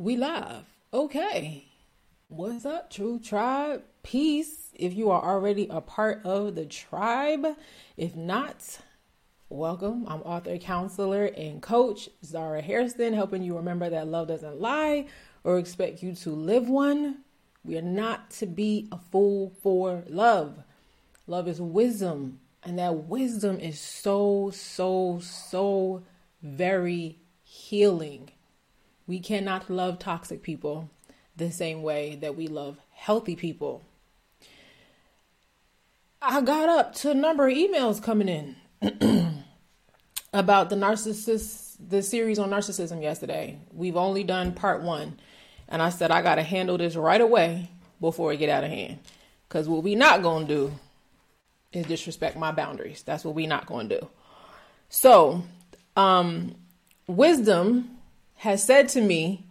We live. Okay. What's up, Truth Tribe? Peace. If you are already a part of the tribe, if not, welcome. I'm author, counselor, and coach Zara Hairston, helping you remember that love doesn't lie or expect you to live one. We are not to be a fool for love. Love is wisdom, and that wisdom is so very healing. We cannot love toxic people the same way that we love healthy people. I got up to a number of emails coming in about the series on narcissism yesterday. We've only done part one. And I said, I got to handle this right away before it get out of hand. Because what we not going to do is disrespect my boundaries. That's what we not going to do. So, wisdom has said to me,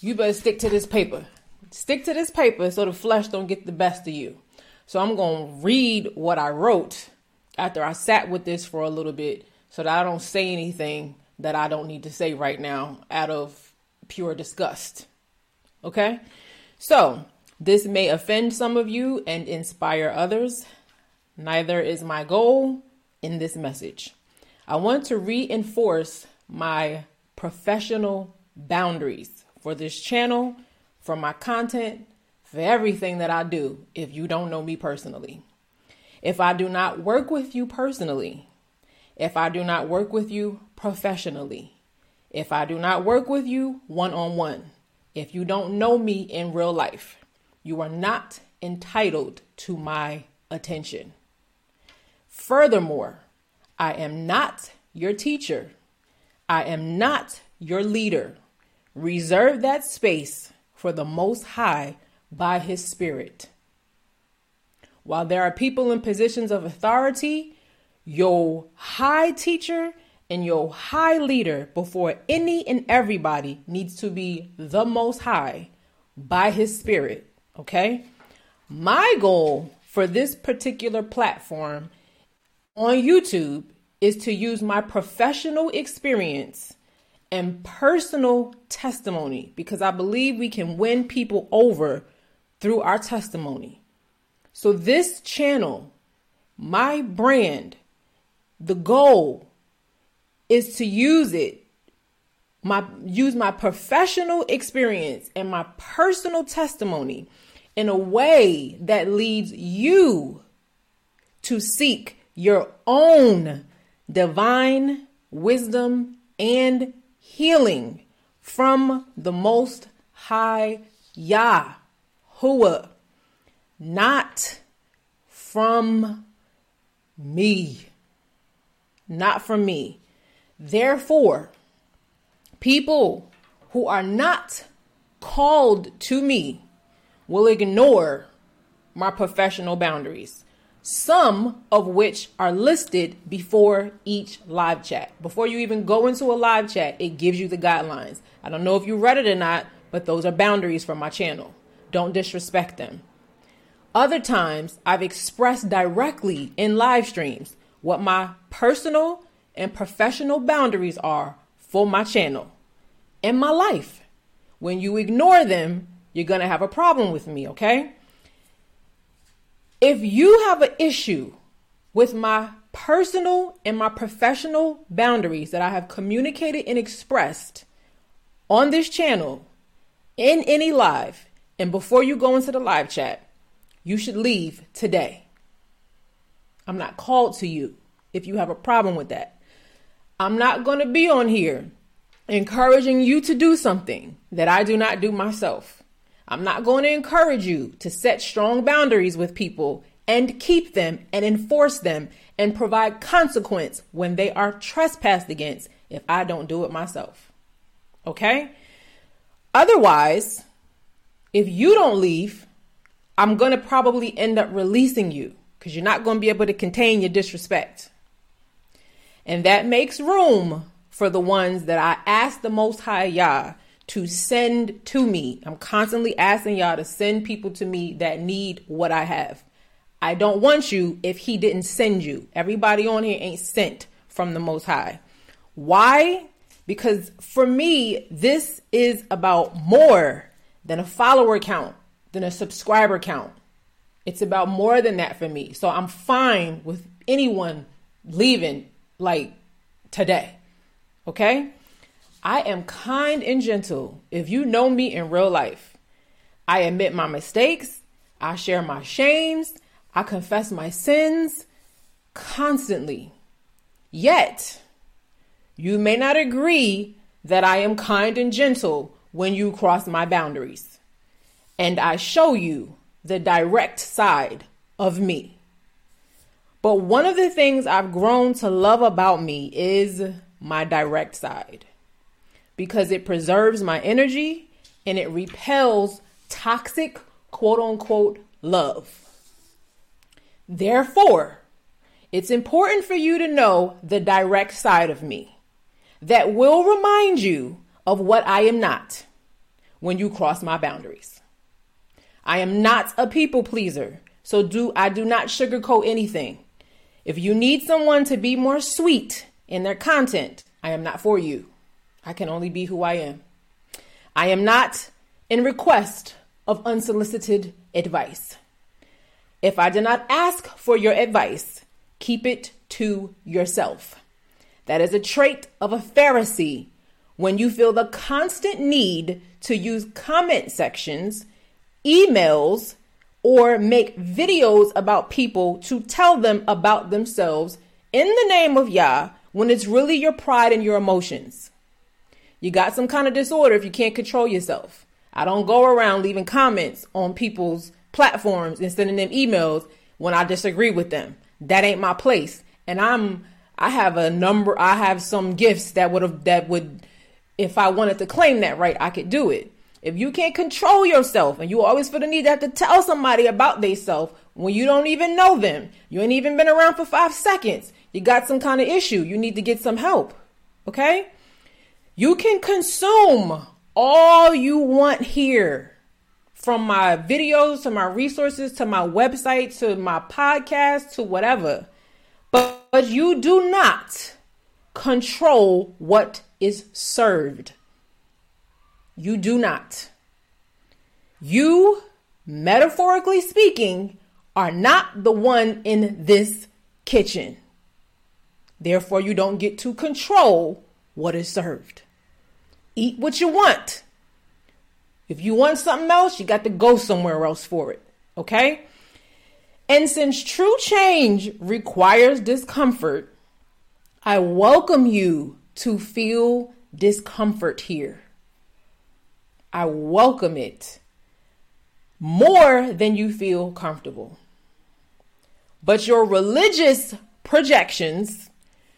you better stick to this paper. Stick to this paper so the flesh don't get the best of you. So I'm going to read what I wrote after I sat with this for a little bit so that I don't say anything that I don't need to say right now out of pure disgust. Okay? So this may offend some of you and inspire others. Neither is my goal in this message. I want to reinforce my professional boundaries for this channel, for my content, for everything that I do. If you don't know me personally, if I do not work with you personally, if I do not work with you professionally, if I do not work with you one-on-one, if you don't know me in real life, you are not entitled to my attention. Furthermore, I am not your teacher. I am not your leader. Reserve that space for the Most High by His Spirit. While there are people in positions of authority, your high teacher and your high leader before any and everybody needs to be the Most High by His Spirit. Okay? My goal for this particular platform on YouTube is to use my professional experience and personal testimony, because I believe we can win people over through our testimony. So this channel, my brand, the goal is to use my professional experience and my personal testimony in a way that leads you to seek your own divine wisdom and healing from the Most High Yahuwah, not from me, Therefore, people who are not called to me will ignore my professional boundaries, some of which are listed before each live chat. Before you even go into a live chat, it gives you the guidelines. I don't know if you read it or not, but those are boundaries for my channel. Don't disrespect them. Other times, I've expressed directly in live streams what my personal and professional boundaries are for my channel and my life. When you ignore them, you're going to have a problem with me, okay? If you have an issue with my personal and my professional boundaries that I have communicated and expressed on this channel, in any live, and before you go into the live chat, you should leave today. I'm not called to you if you have a problem with that. I'm not going to be on here encouraging you to do something that I do not do myself. I'm not going to encourage you to set strong boundaries with people and keep them and enforce them and provide consequence when they are trespassed against if I don't do it myself. Okay? Otherwise, if you don't leave, I'm going to probably end up releasing you because you're not going to be able to contain your disrespect. And that makes room for the ones that I ask the Most High Yah to send to me. I'm constantly asking y'all to send people to me that need what I have. I don't want you if He didn't send you. Everybody on here ain't sent from the Most High. Why? Because for me, this is about more than a follower count, than a subscriber count. It's about more than that for me. So I'm fine with anyone leaving like today. Okay? I am kind and gentle. If you know me in real life, I admit my mistakes. I share my shames. I confess my sins constantly. Yet, you may not agree that I am kind and gentle when you cross my boundaries. And I show you the direct side of me. But one of the things I've grown to love about me is my direct side, because it preserves my energy and it repels toxic, quote unquote, love. Therefore, it's important for you to know the direct side of me that will remind you of what I am not when you cross my boundaries. I am not a people pleaser, so I do not sugarcoat anything. If you need someone to be more sweet in their content, I am not for you. I can only be who I am. I am not in request of unsolicited advice. If I do not ask for your advice, keep it to yourself. That is a trait of a Pharisee, when you feel the constant need to use comment sections, emails, or make videos about people to tell them about themselves in the name of Yah, when it's really your pride and your emotions. You got some kind of disorder if you can't control yourself. I don't go around leaving comments on people's platforms and sending them emails when I disagree with them. That ain't my place. And I have some gifts that would, if I wanted to claim that right, I could do it. If you can't control yourself and you always feel the need to have to tell somebody about themselves when you don't even know them, you ain't even been around for 5 seconds, you got some kind of issue, you need to get some help, okay? You can consume all you want here, from my videos to my resources to my website to my podcast to whatever, but you do not control what is served. You do not. You, metaphorically speaking, are not the one in this kitchen. Therefore, you don't get to control what is served. Eat what you want. If you want something else, you got to go somewhere else for it. Okay? And since true change requires discomfort, I welcome you to feel discomfort here. I welcome it more than you feel comfortable. But your religious projections,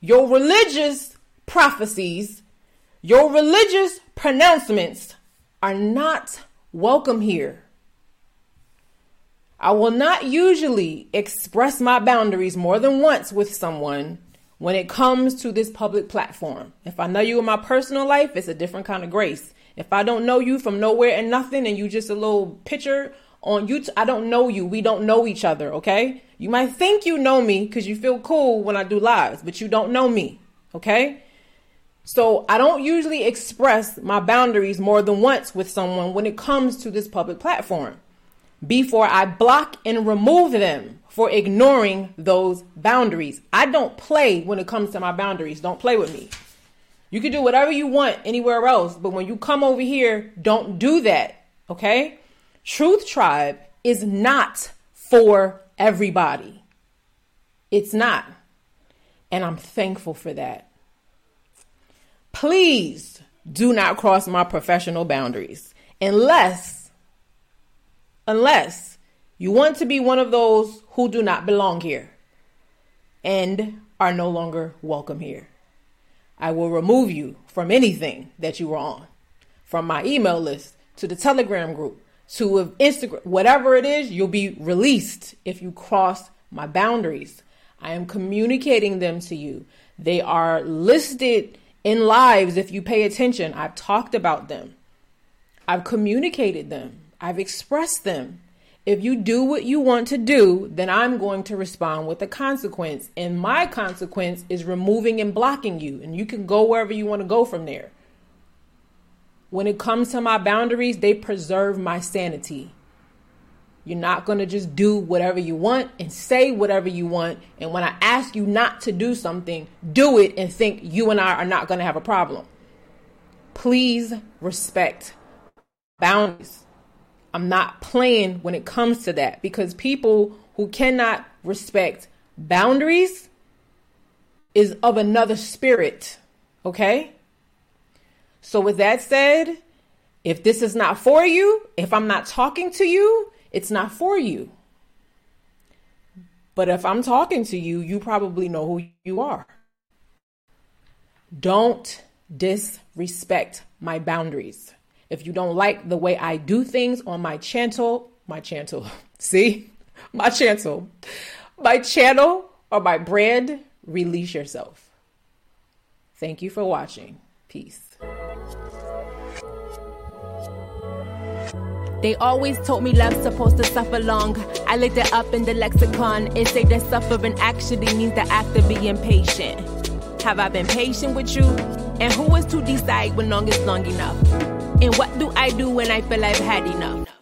your religious prophecies, your religious pronouncements are not welcome here. I will not usually express my boundaries more than once with someone when it comes to this public platform. If I know you in my personal life, it's a different kind of grace. If I don't know you from nowhere and nothing and you just a little picture on YouTube, I don't know you. We don't know each other, okay? You might think you know me because you feel cool when I do lives, but you don't know me, okay? So I don't usually express my boundaries more than once with someone when it comes to this public platform before I block and remove them for ignoring those boundaries. I don't play when it comes to my boundaries. Don't play with me. You can do whatever you want anywhere else, but when you come over here, don't do that, okay? Truth Tribe is not for everybody. It's not. And I'm thankful for that. Please do not cross my professional boundaries unless you want to be one of those who do not belong here and are no longer welcome here. I will remove you from anything that you were on, from my email list to the Telegram group to Instagram, whatever it is, you'll be released if you cross my boundaries. I am communicating them to you. They are listed in lives. If you pay attention, I've talked about them. I've communicated them. I've expressed them. if you do what you want to do, then I'm going to respond with a consequence. And my consequence is removing and blocking you. And you can go wherever you want to go from there. When it comes to my boundaries, they preserve my sanity. You're not going to just do whatever you want and say whatever you want. And when I ask you not to do something, do it and think you and I are not going to have a problem. Please respect boundaries. I'm not playing when it comes to that, because people who cannot respect boundaries is of another spirit. Okay. So with that said, if this is not for you, if I'm not talking to you, it's not for you. But if I'm talking to you, you probably know who you are. Don't disrespect my boundaries. If you don't like the way I do things on my channel or my brand, release yourself. Thank you for watching. Peace. They always told me love's supposed to suffer long. I looked it up in the lexicon. It said that suffering actually means the act of being patient. Have I been patient with you? And who is to decide when long is long enough? And what do I do when I feel I've had enough?